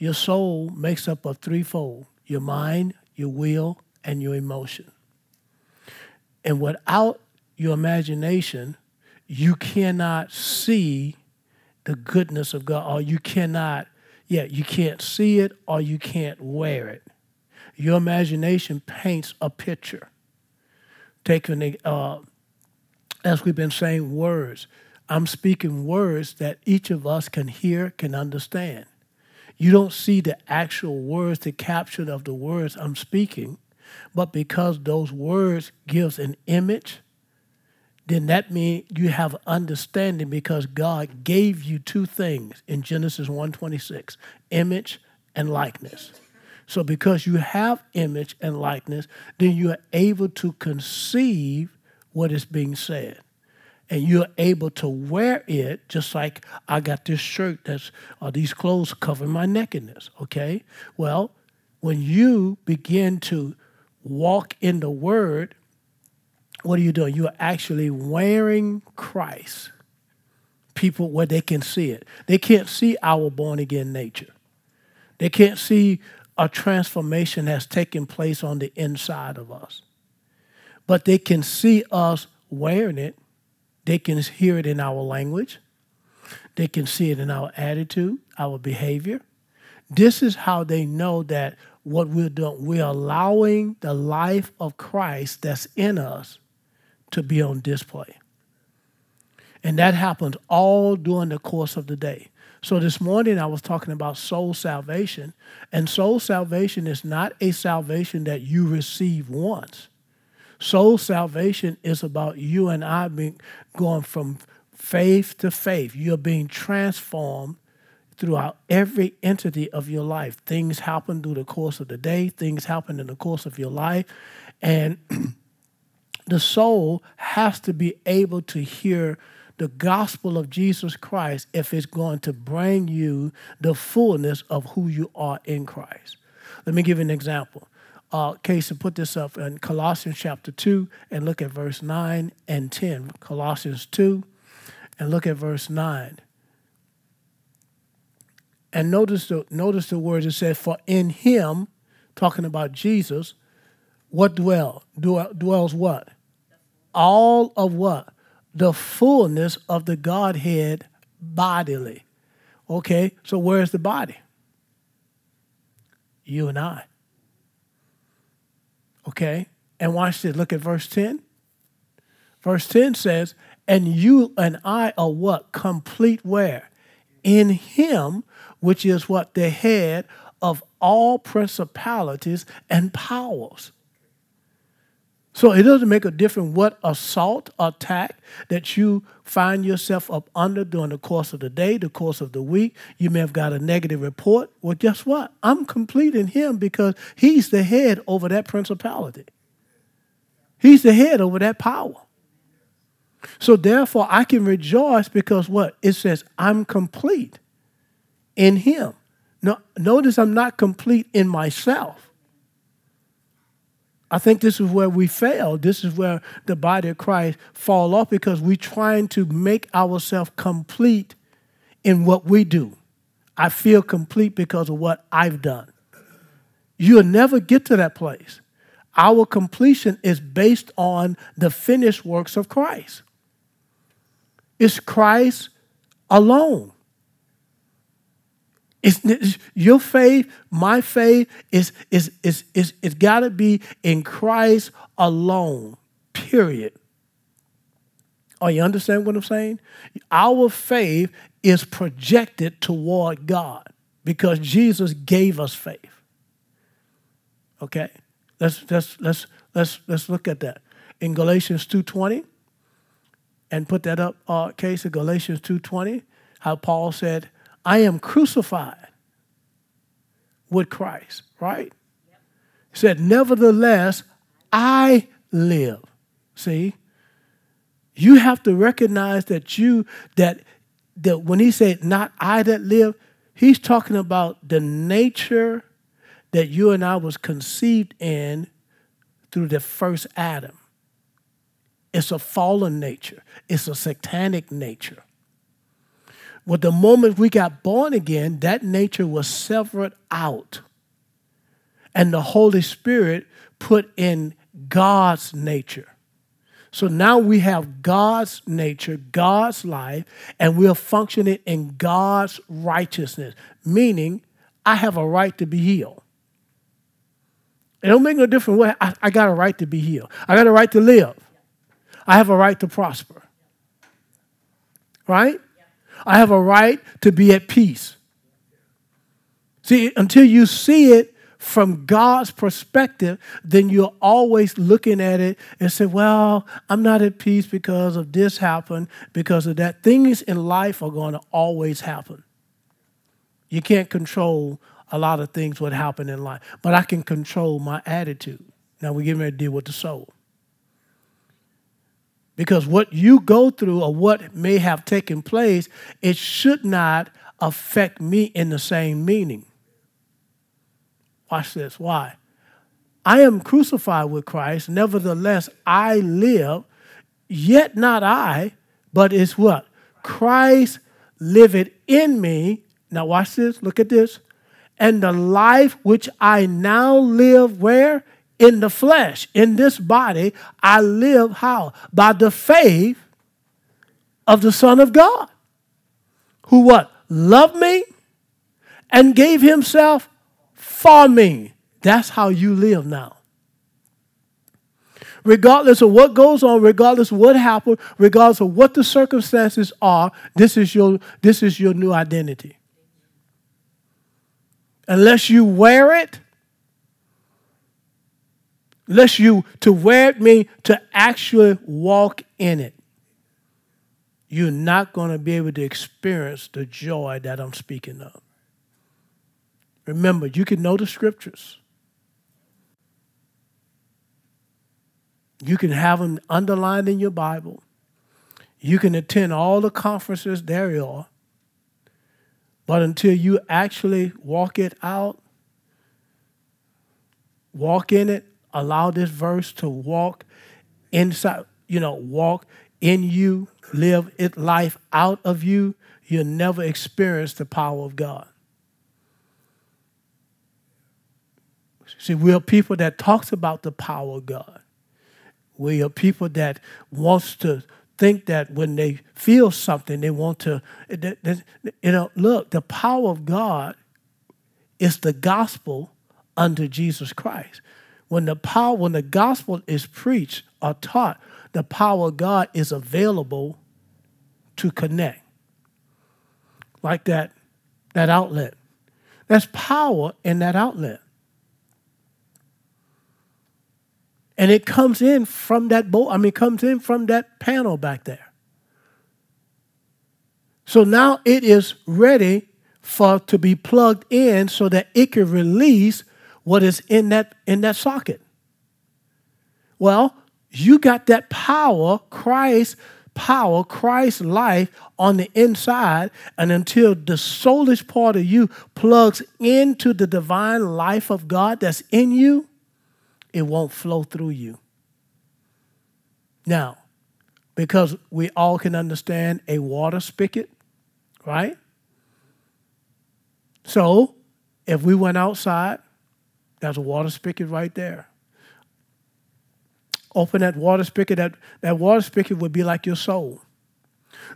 Your soul makes up of threefold: your mind, your will, and your emotion. And without your imagination, you cannot see the goodness of God, or you can't see it, or you can't wear it. Your imagination paints a picture. As we've been saying, words. I'm speaking words that each of us can hear, can understand. You don't see the actual words, the caption of the words I'm speaking, but because those words gives an image, then that means you have understanding, because God gave you two things in Genesis 1:26, image and likeness. So because you have image and likeness, then you are able to conceive what is being said. And you're able to wear it, just like I got this shirt these clothes covering my nakedness, okay? Well, when you begin to walk in the Word, what are you doing? You're actually wearing Christ. People where they can see it. They can't see our born-again nature. They can't see a transformation has taken place on the inside of us. But they can see us wearing it. They can hear it in our language. They can see it in our attitude, our behavior. This is how they know that what we're doing, we're allowing the life of Christ that's in us to be on display. And that happens all during the course of the day. So this morning I was talking about soul salvation, and soul salvation is not a salvation that you receive once. Soul salvation is about you and I being going from faith to faith. You're being transformed throughout every entity of your life. Things happen through the course of the day. Things happen in the course of your life. And the soul has to be able to hear the gospel of Jesus Christ if it's going to bring you the fullness of who you are in Christ. Let me give you an example. Casey put this up in Colossians chapter 2 and look at verse 9 and 10. Colossians 2 and look at verse 9. And notice the words it says, for in him, talking about Jesus, what dwells what? All of what? The fullness of the Godhead bodily. Okay, so where's the body? You and I. Okay, and watch this. Look at verse 10. Verse 10 says, and you and I are what? Complete where? In him, which is what? The head of all principalities and powers. So it doesn't make a difference what assault or attack that you find yourself up under during the course of the day, the course of the week. You may have got a negative report. Well, guess what? I'm complete in him because he's the head over that principality. He's the head over that power. So therefore, I can rejoice because what? It says, I'm complete in him. No, notice I'm not complete in myself. I think this is where we fail. This is where the body of Christ fall off, because we're trying to make ourselves complete in what we do. I feel complete because of what I've done. You'll never get to that place. Our completion is based on the finished works of Christ. It's Christ alone. It's your faith, my faith, it's got to be in Christ alone, period. Oh, you understand what I'm saying? Our faith is projected toward God because Jesus gave us faith. Okay, let's look at that in Galatians 2:20, and put that up. Case of Galatians 2:20, how Paul said, I am crucified with Christ, right? Yep. He said, nevertheless, I live. See, you have to recognize that when he said, not I that live, he's talking about the nature that you and I was conceived in through the first Adam. It's a fallen nature. It's a satanic nature. Well, the moment we got born again, that nature was severed out. And the Holy Spirit put in God's nature. So now we have God's nature, God's life, and we're functioning in God's righteousness, meaning I have a right to be healed. It don't make no difference what I got a right to be healed. I got a right to live. I have a right to prosper. Right? I have a right to be at peace. See, until you see it from God's perspective, then you're always looking at it and say, well, I'm not at peace because of this happened, because of that. Things in life are going to always happen. You can't control a lot of things what happen in life, but I can control my attitude. Now we're getting ready to deal with the soul. Because what you go through or what may have taken place, it should not affect me in the same meaning. Watch this. Why? I am crucified with Christ. Nevertheless, I live, yet not I, but it's what? Christ liveth in me. Now watch this. Look at this. And the life which I now live where? In the flesh, in this body, I live how? By the faith of the Son of God, who what? Loved me and gave himself for me. That's how you live now. Regardless of what goes on, regardless of what happened, regardless of what the circumstances are, this is your new identity. Unless you wear it, unless you to wear it means to actually walk in it, you're not going to be able to experience the joy that I'm speaking of. Remember, you can know the scriptures. You can have them underlined in your Bible. You can attend all the conferences there are. But until you actually walk it out, walk in it, allow this verse to walk inside, walk in you, live its life out of you, you'll never experience the power of God. See, we are people that talks about the power of God. We are people that wants to think that when they feel something, they want to, look, the power of God is the gospel unto Jesus Christ. When the gospel is preached or taught, the power of God is available to connect. Like that outlet. There's power in that outlet. And it comes in from that bowl. I mean, it comes in from that panel back there. So now it is ready to be plugged in so that it can release what is in that socket. Well, you got that power, Christ's life on the inside, and until the soulish part of you plugs into the divine life of God that's in you, it won't flow through you. Now, because we all can understand a water spigot, right? So, if we went outside, there's a water spigot right there. Open that water spigot. That water spigot would be like your soul.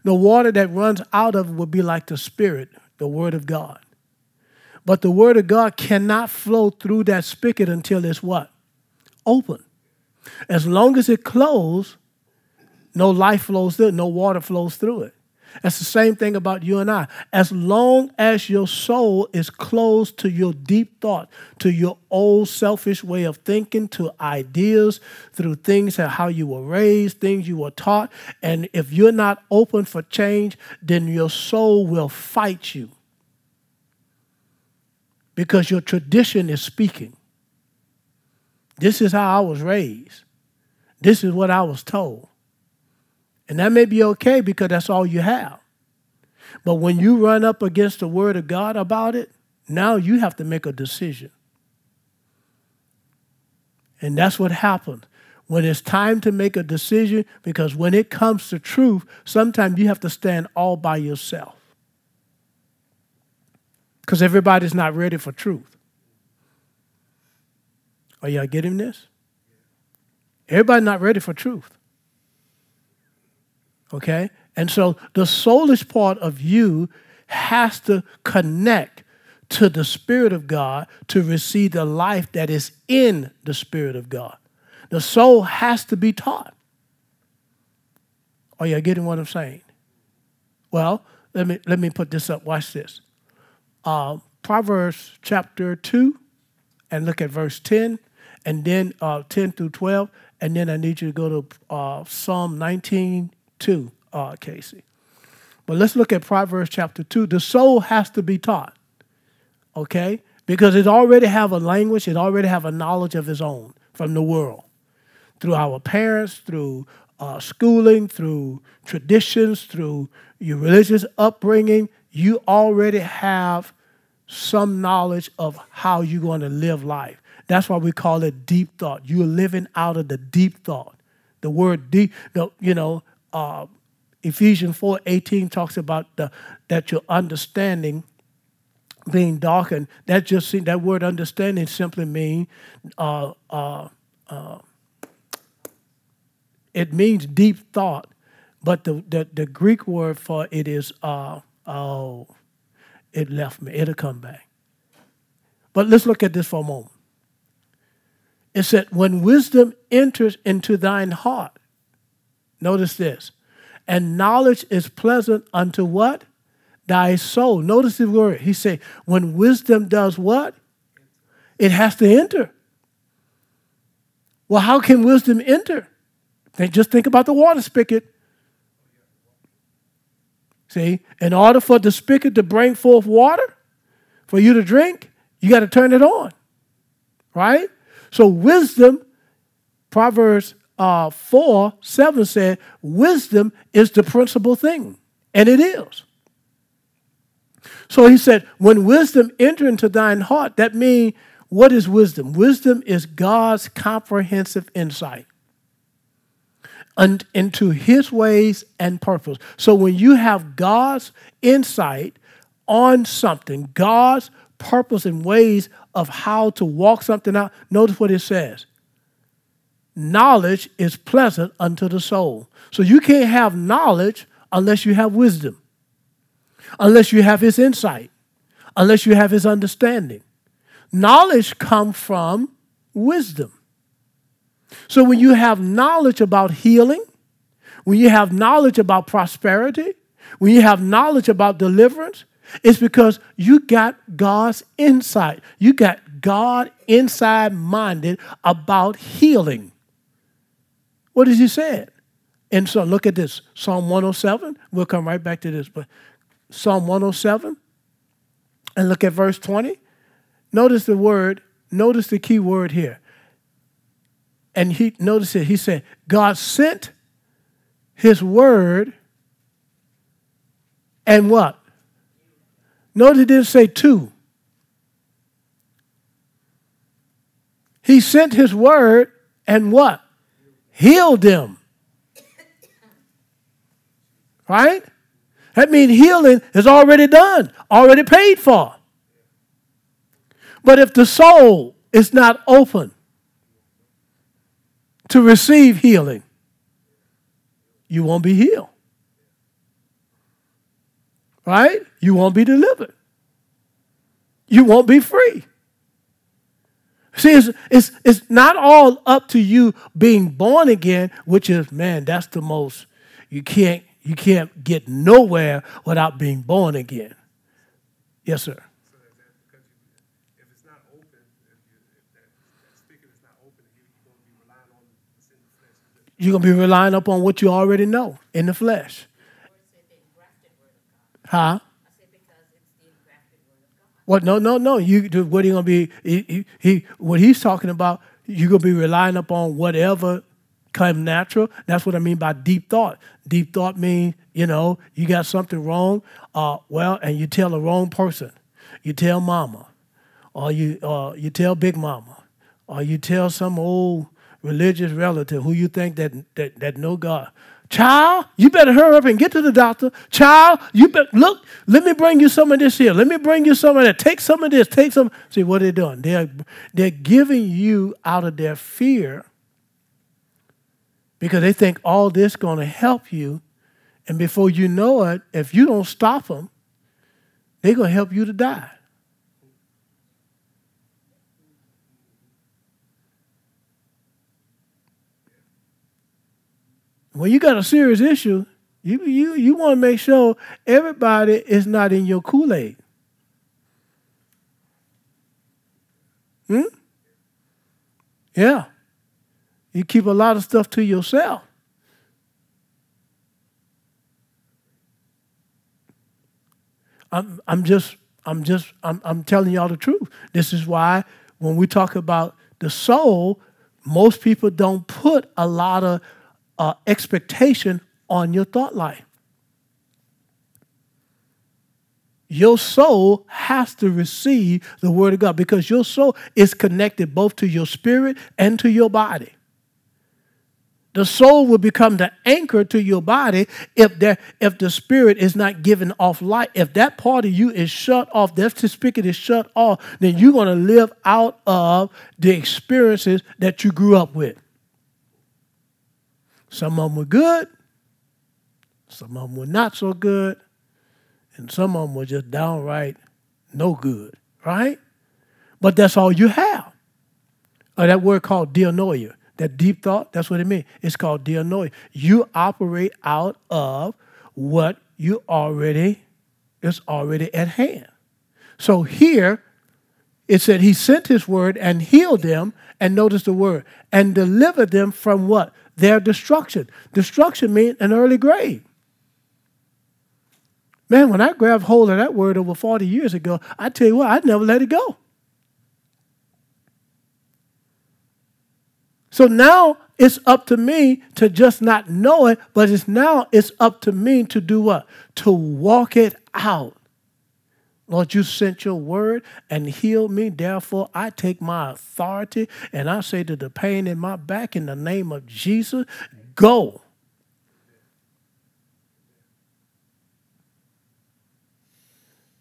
The water that runs out of it would be like the Spirit, the Word of God. But the Word of God cannot flow through that spigot until it's what? Open. As long as it closed, no life flows through it, no water flows through it. That's the same thing about you and I. As long as your soul is closed to your deep thought, to your old selfish way of thinking, to ideas, through things and how you were raised, things you were taught, and if you're not open for change, then your soul will fight you because your tradition is speaking. This is how I was raised. This is what I was told. And that may be okay because that's all you have. But when you run up against the Word of God about it, now you have to make a decision. And that's what happens. When it's time to make a decision, because when it comes to truth, sometimes you have to stand all by yourself. Because everybody's not ready for truth. Are y'all getting this? Everybody's not ready for truth. Okay? And so the soulish part of you has to connect to the Spirit of God to receive the life that is in the Spirit of God. The soul has to be taught. Are you getting what I'm saying? Well, let me put this up. Watch this. Proverbs chapter 2, and look at verse 10, and then 10 through 12, and then I need you to go to Psalm 19:2, Casey. But let's look at Proverbs chapter 2. The soul has to be taught. Okay? Because it already have a language, it already have a knowledge of its own from the world. Through our parents, through schooling, through traditions, through your religious upbringing, you already have some knowledge of how you're going to live life. That's why we call it deep thought. You're living out of the deep thought. The word deep, Ephesians 4:18 talks about that your understanding being darkened. That word understanding simply means it means deep thought, but the Greek word for it is it left me. It'll come back. But let's look at this for a moment. It said, when wisdom enters into thine heart, notice this, and knowledge is pleasant unto what? Thy soul. Notice the word. He said, when wisdom does what? It has to enter. Well, how can wisdom enter? Just think about the water spigot. See, in order for the spigot to bring forth water for you to drink, you got to turn it on, right? So wisdom, Proverbs 4:7 said, wisdom is the principal thing, and it is. So he said, when wisdom enter into thine heart, that means, what is wisdom? Wisdom is God's comprehensive insight and into his ways and purpose. So when you have God's insight on something, God's purpose and ways of how to walk something out, notice what it says. Knowledge is pleasant unto the soul. So you can't have knowledge unless you have wisdom, unless you have his insight, unless you have his understanding. Knowledge comes from wisdom. So when you have knowledge about healing, when you have knowledge about prosperity, when you have knowledge about deliverance, it's because you got God's insight. You got God inside-minded about healing. What did he say? And so look at this, Psalm 107. We'll come right back to this, but Psalm 107, and look at verse 20. Notice the word, notice the key word here. And he notice it, he said, God sent his word and what? Notice he didn't say to. He sent his word and what? Healed them. Right? That means healing is already done, already paid for. But if the soul is not open to receive healing, you won't be healed. Right? You won't be delivered. You won't be free. See, it's not all up to you being born again, which is, man, that's the most, you can't get nowhere without being born again. Yes, sir. So that's because if it's not open, if that speaker is not open, you're going to be relying on what's in the flesh. You're going to be relying upon what you already know in the flesh. Huh? I said because it's the engrafted word of God. What? No. What are you going to be? What he's talking about, you're going to be relying upon whatever come natural. That's what I mean by deep thought. Deep thought means, you got something wrong, and you tell the wrong person. You tell mama, or you tell big mama, or you tell some old religious relative who you think that know God. Child, you better hurry up and get to the doctor. Child, you better, look, let me bring you some of this here. Let me bring you some of that. Take some of this. Take some. See, what are they doing? They're giving you out of their fear because they think all this is going to help you. And before you know it, if you don't stop them, they're going to help you to die. When you got a serious issue, you want to make sure everybody is not in your Kool-Aid. Yeah. You keep a lot of stuff to yourself. I'm telling y'all the truth. This is why when we talk about the soul, most people don't put a lot of expectation on your thought life. Your soul has to receive the word of God because your soul is connected both to your spirit and to your body. The soul will become the anchor to your body if the spirit is not giving off light. If that part of you is shut off, that spigot is shut off, then you're going to live out of the experiences that you grew up with. Some of them were good, some of them were not so good, and some of them were just downright no good, right? But that's all you have. Or that word called dianoia, that deep thought, that's what it means. It's called dianoia. You operate out of what you already is already at hand. So here, it said he sent his word and healed them, and notice the word, and delivered them from what? Their destruction. Destruction means an early grave. Man, when I grabbed hold of that word over 40 years ago, I tell you what, I'd never let it go. So now it's up to me to just not know it, but it's up to me to do what? To walk it out. Lord, you sent your word and healed me. Therefore, I take my authority and I say to the pain in my back, in the name of Jesus, go.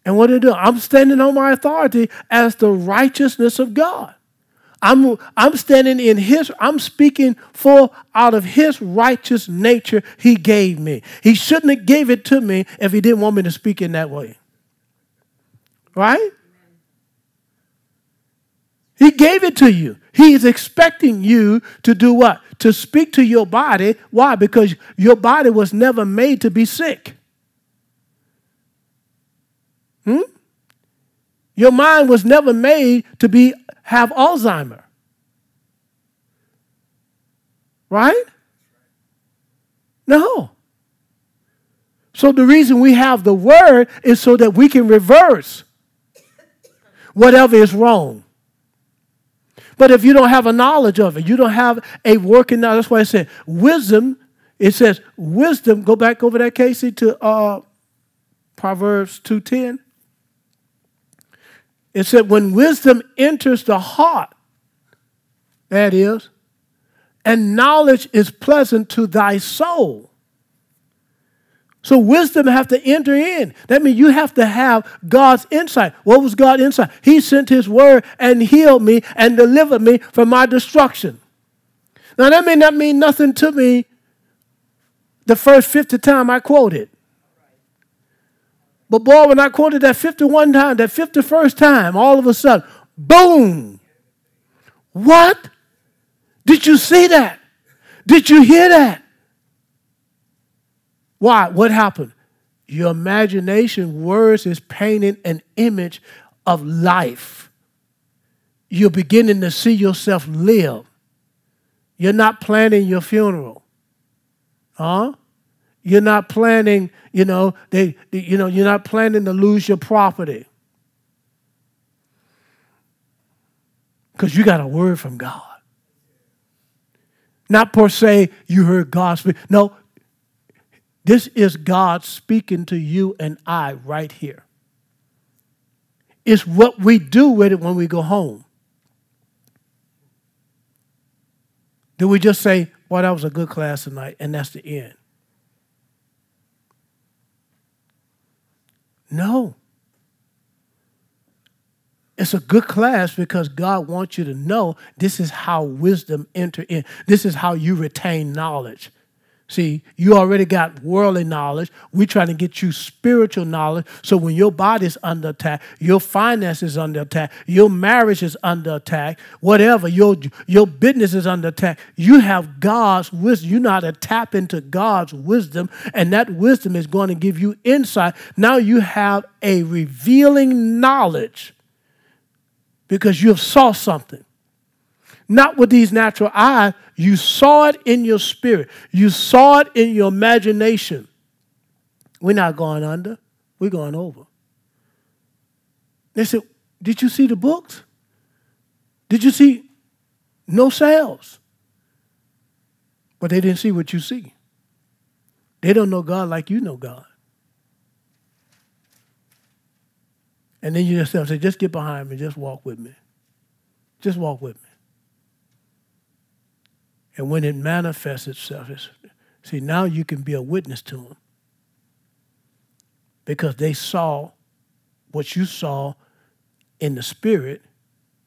And what do I do? I'm standing on my authority as the righteousness of God. I'm standing in his, I'm speaking for out of his righteous nature he gave me. He shouldn't have gave it to me if he didn't want me to speak in that way. Right? He gave it to you. He is expecting you to do what? To speak to your body. Why? Because your body was never made to be sick. Your mind was never made to have Alzheimer's. Right? No. So the reason we have the word is so that we can reverse whatever is wrong. But if you don't have a knowledge of it, you don't have a working knowledge. That's why I said wisdom. It says wisdom. Go back over that, Casey, to Proverbs 2:10. It said when wisdom enters the heart, that is, and knowledge is pleasant to thy soul. So wisdom have to enter in. That means you have to have God's insight. What was God's insight? He sent his word and healed me and delivered me from my destruction. Now, that may not mean nothing to me the first 50 time I quoted. But boy, when I quoted that 51 time, that 51st time, all of a sudden, boom. What? Did you see that? Did you hear that? Why? What happened? Your imagination, words is painting an image of life. You're beginning to see yourself live. You're not planning your funeral. You're not planning, you're not planning to lose your property. Because you got a word from God. Not per se you heard God speak. No. This is God speaking to you and I right here. It's what we do with it when we go home. Do we just say, boy, that was a good class tonight, and that's the end? No. It's a good class because God wants you to know this is how wisdom enters in. This is how you retain knowledge. See, you already got worldly knowledge. We're trying to get you spiritual knowledge. So when your body's under attack, your finances is under attack, your marriage is under attack, whatever, your business is under attack, you have God's wisdom. You know how to tap into God's wisdom, and that wisdom is going to give you insight. Now you have a revealing knowledge because you have saw something. Not with these natural eyes. You saw it in your spirit. You saw it in your imagination. We're not going under. We're going over. They said, did you see the books? Did you see no sales? But they didn't see what you see. They don't know God like you know God. And then you just say, just get behind me. Just walk with me. Just walk with me. And when it manifests itself, see, now you can be a witness to them because they saw what you saw in the spirit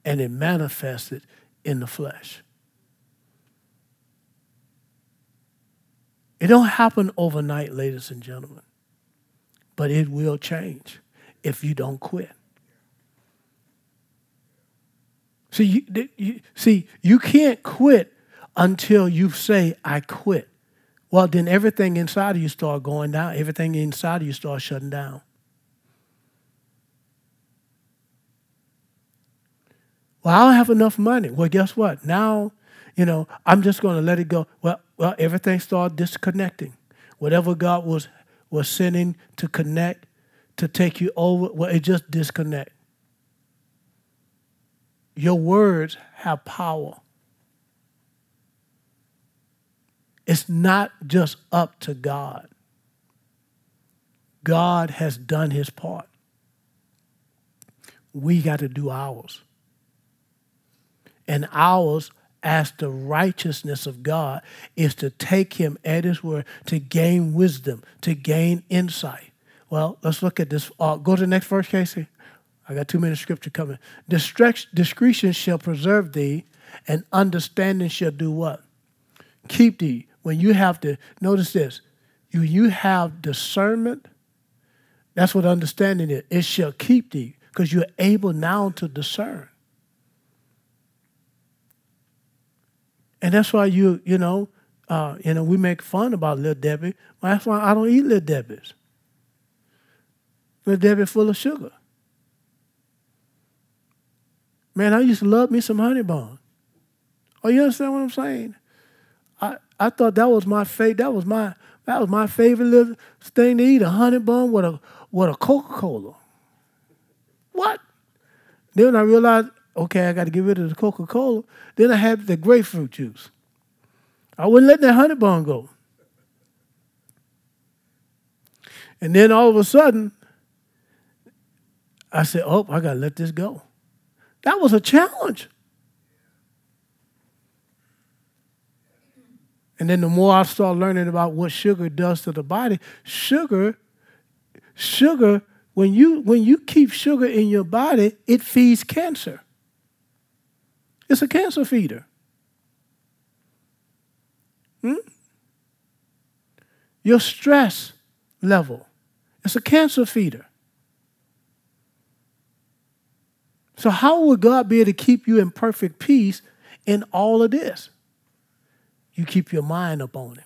and it manifested in the flesh. It don't happen overnight, ladies and gentlemen, but it will change if you don't quit. See, you can't quit until you say, I quit. Well, then everything inside of you start going down. Everything inside of you start shutting down. Well, I don't have enough money. Well, guess what? Now, I'm just going to let it go. Well, everything started disconnecting. Whatever God was sending to connect, to take you over, well, it just disconnect. Your words have power. It's not just up to God. God has done his part. We got to do ours. And ours, as the righteousness of God, is to take him at his word, to gain wisdom, to gain insight. Well, let's look at this. Go to the next verse, Casey. I got 2 minutes scripture coming. Discretion shall preserve thee, and understanding shall do what? Keep thee. When you have to, notice this, you have discernment, that's what understanding is. It shall keep thee because you're able now to discern. And that's why we make fun about Little Debbie. Well, that's why I don't eat Little Debbie's. Little Debbie full of sugar. Man, I used to love me some honey bun. Oh, you understand what I'm saying? I thought that was my favorite. That was my favorite little thing to eat, a honey bun with a Coca-Cola. What? Then I realized, okay, I got to get rid of the Coca-Cola. Then I had the grapefruit juice. I wouldn't let that honey bun go. And then all of a sudden, I said, oh, I got to let this go. That was a challenge. And then the more I start learning about what sugar does to the body, sugar, when you keep sugar in your body, it feeds cancer. It's a cancer feeder. Your stress level, it's a cancer feeder. So how would God be able to keep you in perfect peace in all of this? You keep your mind up on him.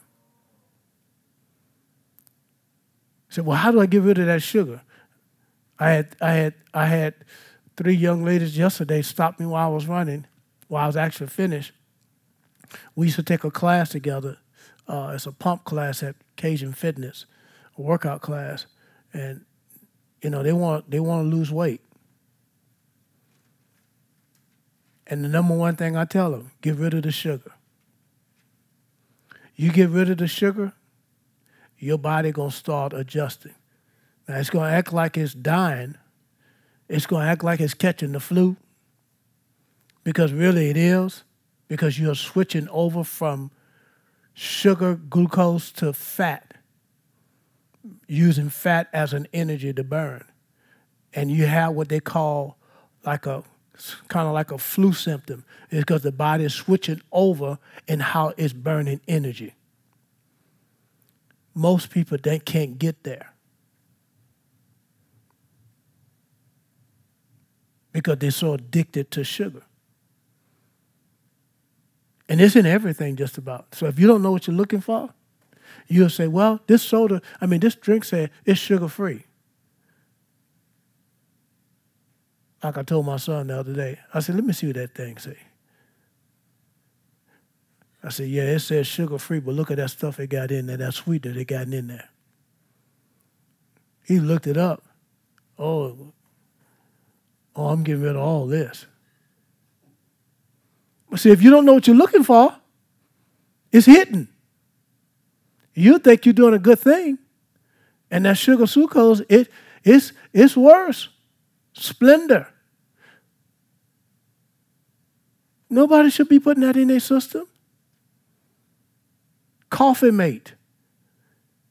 So, well, how do I get rid of that sugar? I had three young ladies yesterday stop me while I was running, while I was actually finished. We used to take a class together. It's a pump class at Cajun Fitness, a workout class, and they want to lose weight. And the number one thing I tell them: get rid of the sugar. You get rid of the sugar, your body going to start adjusting. Now, it's going to act like it's dying. It's going to act like it's catching the flu because really it is, because you're switching over from sugar, glucose to fat, using fat as an energy to burn. and you have what they call like a kind of like a flu symptom, is because the body is switching over in how it's burning energy. Most people, they can't get there because they're so addicted to sugar. And it's in everything just about. So if you don't know what you're looking for, you'll say, well, this drink said it's sugar-free. Like I told my son the other day, I said, let me see what that thing say. I said, yeah, it says sugar-free, but look at that stuff it got in there, that sweet that it got in there. He looked it up. Oh, I'm getting rid of all this. But see, if you don't know what you're looking for, it's hidden. You think you're doing a good thing, and that sugar sucrose, it's worse. Splendor. Nobody should be putting that in their system. Coffee Mate.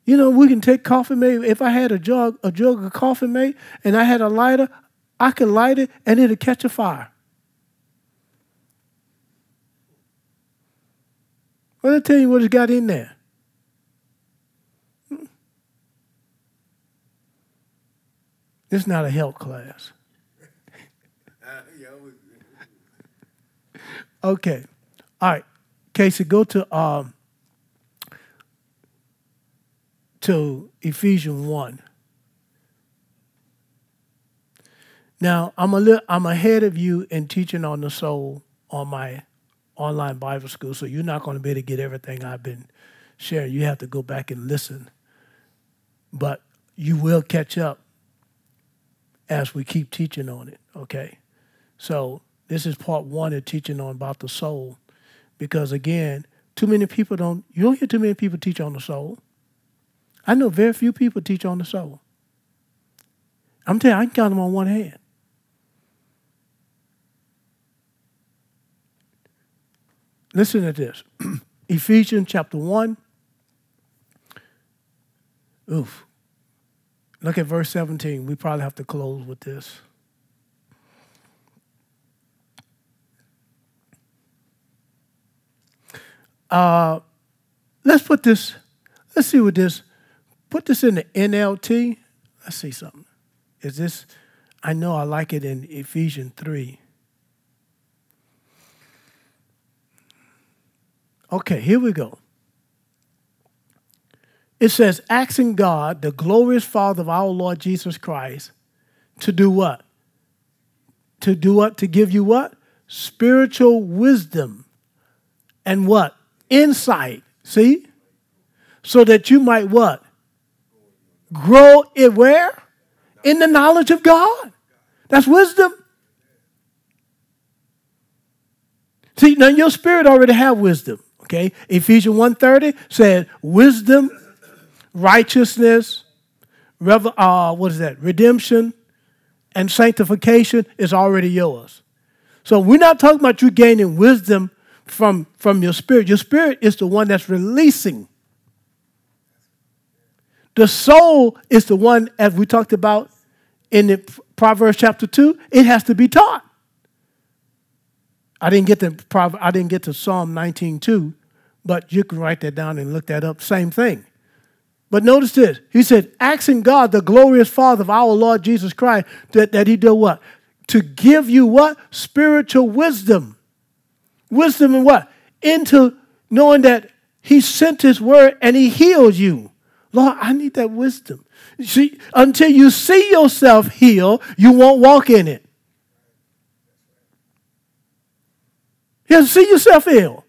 You know, we can take Coffee Mate. If I had a jug of Coffee Mate and I had a lighter, I could light it and it'll catch a fire. Well, they'll tell you what it's got in there. This is not a health class. Okay. All right. Casey, go to Ephesians 1. Now, I'm ahead of you in teaching on the soul on my online Bible school, so you're not going to be able to get everything I've been sharing. You have to go back and listen. But you will catch up as we keep teaching on it, okay? So this is part one of teaching on about the soul, because again, you don't hear too many people teach on the soul. I know very few people teach on the soul. I'm telling you, I can count them on one hand. Listen to this. Ephesians chapter 1. Oof. Look at verse 17. We probably have to close with this. Put this in the NLT. Let's see something. I know I like it in Ephesians 3. Okay, here we go. It says, asking God, the glorious Father of our Lord Jesus Christ, to do what? To do what? To give you what? Spiritual wisdom and what? Insight. See? So that you might what? Grow it where? In the knowledge of God. That's wisdom. See, now your spirit already have wisdom. Okay, Ephesians 1:30 said wisdom, righteousness, redemption, and sanctification is already yours. So we're not talking about you gaining wisdom from your spirit. Your spirit is the one that's releasing. The soul is the one, as we talked about in the Proverbs chapter 2, it has to be taught. I didn't get to Psalm 19:2, but you can write that down and look that up. Same thing. But notice this. He said, asking God, the glorious Father of our Lord Jesus Christ, that he do what? To give you what? Spiritual wisdom. Wisdom in what? Into knowing that he sent his word and he healed you. Lord, I need that wisdom. See, until you see yourself healed, you won't walk in it. You have to see yourself healed.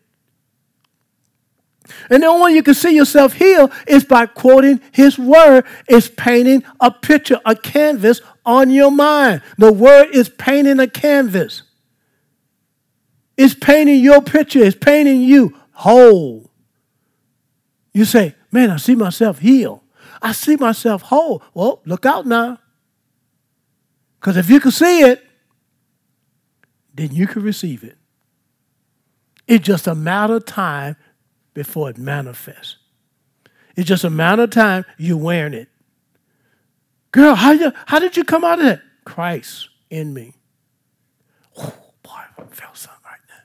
And the only way you can see yourself healed is by quoting his word. It's painting a picture, a canvas on your mind. The word is painting a canvas. It's painting your picture. It's painting you whole. You say, man, I see myself healed. I see myself whole. Well, look out now. Because if you can see it, then you can receive it. It's just a matter of time before it manifests. It's just a matter of time you're wearing it. Girl, how did you come out of that? Christ in me. Oh, boy, I felt something right there.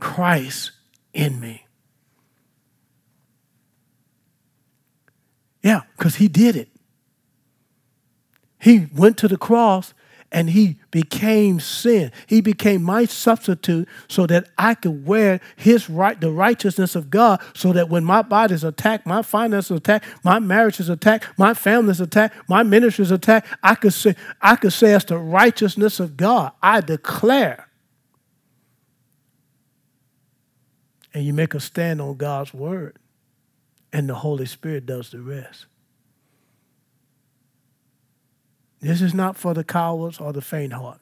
Christ in me. Yeah, because he did it. He went to the cross and he became sin. He became my substitute so that I could wear his right, the righteousness of God, so that when my body is attacked, my finances are attacked, my marriage is attacked, my family is attacked, my ministry is attacked, I could say it's the righteousness of God. I declare. And you make a stand on God's word, and the Holy Spirit does the rest. This is not for the cowards or the faint heart.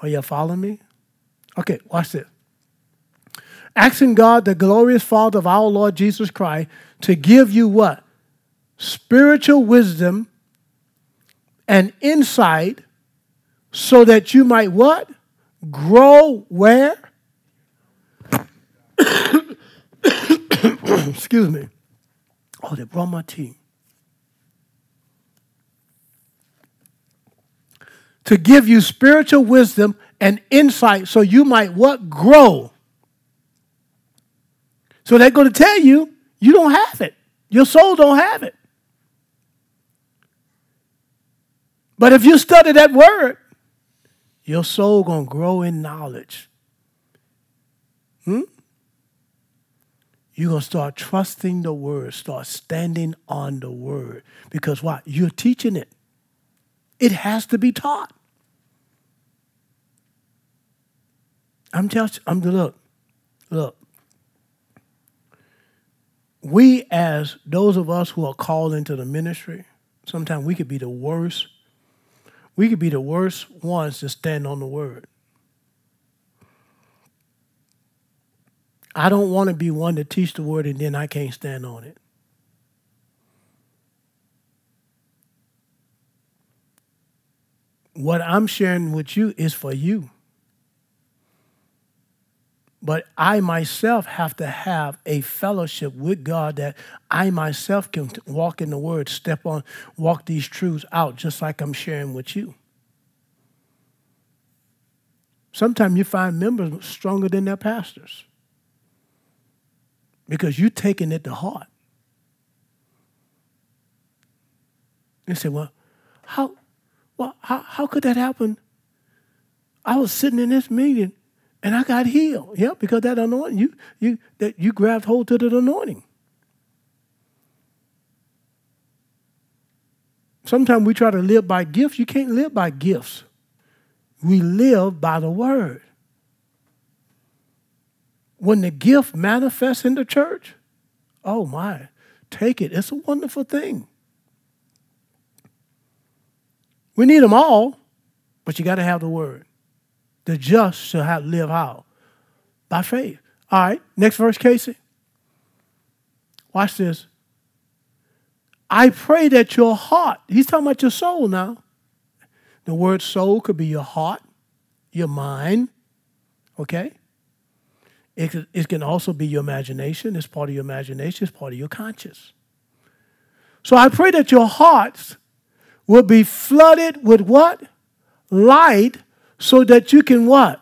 Are you following me? Okay, watch this. Asking God, the glorious Father of our Lord Jesus Christ, to give you what? Spiritual wisdom and insight so that you might what? Grow where? Excuse me. Oh, they brought my tea. To give you spiritual wisdom and insight so you might what? Grow. So they're going to tell you, you don't have it. Your soul don't have it. But if you study that word, your soul going to grow in knowledge. You're going to start trusting the word, start standing on the word. Because why? You're teaching it. It has to be taught. Look. We, as those of us who are called into the ministry, sometimes we could be the worst. We could be the worst ones to stand on the word. I don't want to be one to teach the word and then I can't stand on it. What I'm sharing with you is for you. But I myself have to have a fellowship with God that I myself can walk in the word, walk these truths out just like I'm sharing with you. Sometimes you find members stronger than their pastors because you're taking it to heart. You say, how could that happen? I was sitting in this meeting and I got healed. Yeah, because that anointing, you grabbed hold to the anointing. Sometimes we try to live by gifts. You can't live by gifts. We live by the word. When the gift manifests in the church, oh my, take it. It's a wonderful thing. We need them all, but you got to have the word. The just shall live how? By faith. All right, next verse, Casey. Watch this. I pray that your heart, he's talking about your soul now. The word soul could be your heart, your mind, okay? It can also be your imagination. It's part of your imagination. It's part of your conscience. So I pray that your hearts will be flooded with what? Light, so that you can what?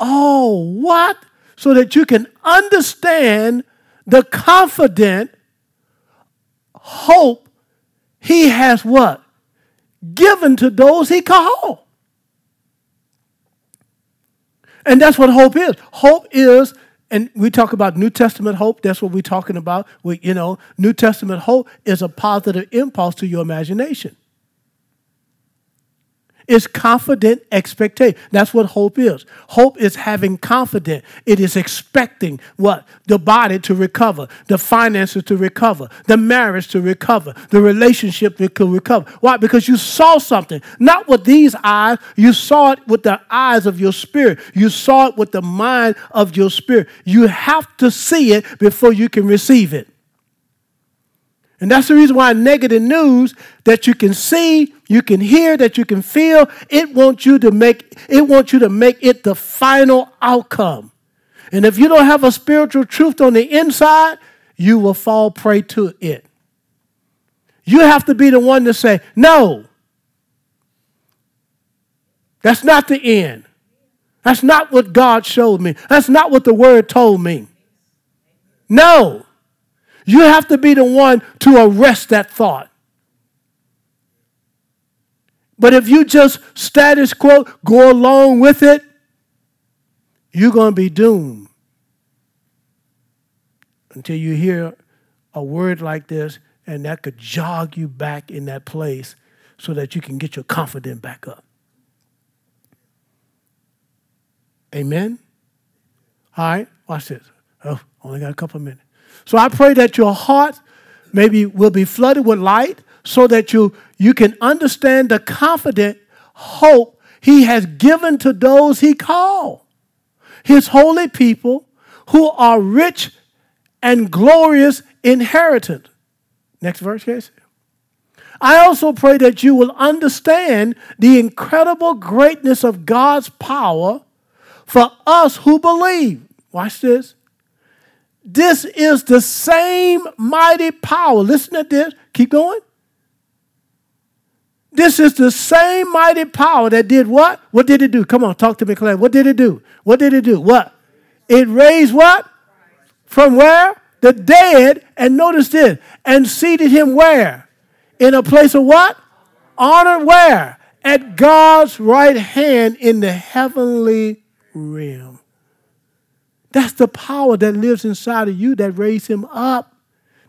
Oh, what? So that you can understand the confident hope he has what? Given to those he call. And that's what hope is. Hope is, and we talk about New Testament hope. That's what we're talking about. New Testament hope is a positive impulse to your imagination. It's confident expectation. That's what hope is. Hope is having confidence. It is expecting what? The body to recover, the finances to recover, the marriage to recover, the relationship to recover. Why? Because you saw something. Not with these eyes. You saw it with the eyes of your spirit. You saw it with the mind of your spirit. You have to see it before you can receive it. And that's the reason why negative news that you can see, you can hear, that you can feel, it wants you to make it the final outcome. And if you don't have a spiritual truth on the inside, you will fall prey to it. You have to be the one to say, no, that's not the end. That's not what God showed me. That's not what the word told me. No. You have to be the one to arrest that thought. But if you just status quo, go along with it, you're going to be doomed. Until you hear a word like this, and that could jog you back in that place so that you can get your confidence back up. Amen? All right, watch this. Oh, only got a couple of minutes. So I pray that your heart maybe will be flooded with light so that you can understand the confident hope he has given to those he called, his holy people who are rich and glorious inheritance. Next verse, Casey. I also pray that you will understand the incredible greatness of God's power for us who believe. Watch this. This is the same mighty power. Listen to this. Keep going. This is the same mighty power that did what? What did it do? Come on, talk to me, Claire. What did it do? What did it do? What? It raised what? From where? The dead. And notice this. And seated him where? In a place of what? Honor where? At God's right hand in the heavenly realm. That's the power that lives inside of you that raised him up.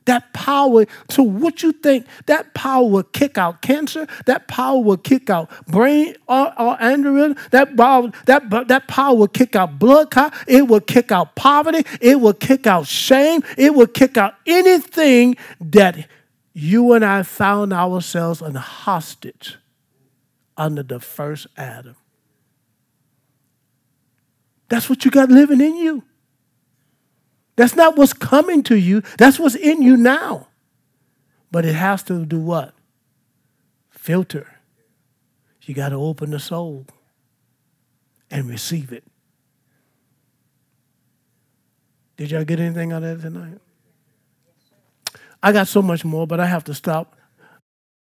That power, so what you think, that power will kick out cancer, that power will kick out brain or aneurysm, that power will kick out blood clot, it will kick out poverty, it will kick out shame, it will kick out anything that you and I found ourselves in hostage under the first Adam. That's what you got living in you. That's not what's coming to you. That's what's in you now. But it has to do what? Filter. You got to open the soul and receive it. Did y'all get anything out of that tonight? I got so much more, but I have to stop.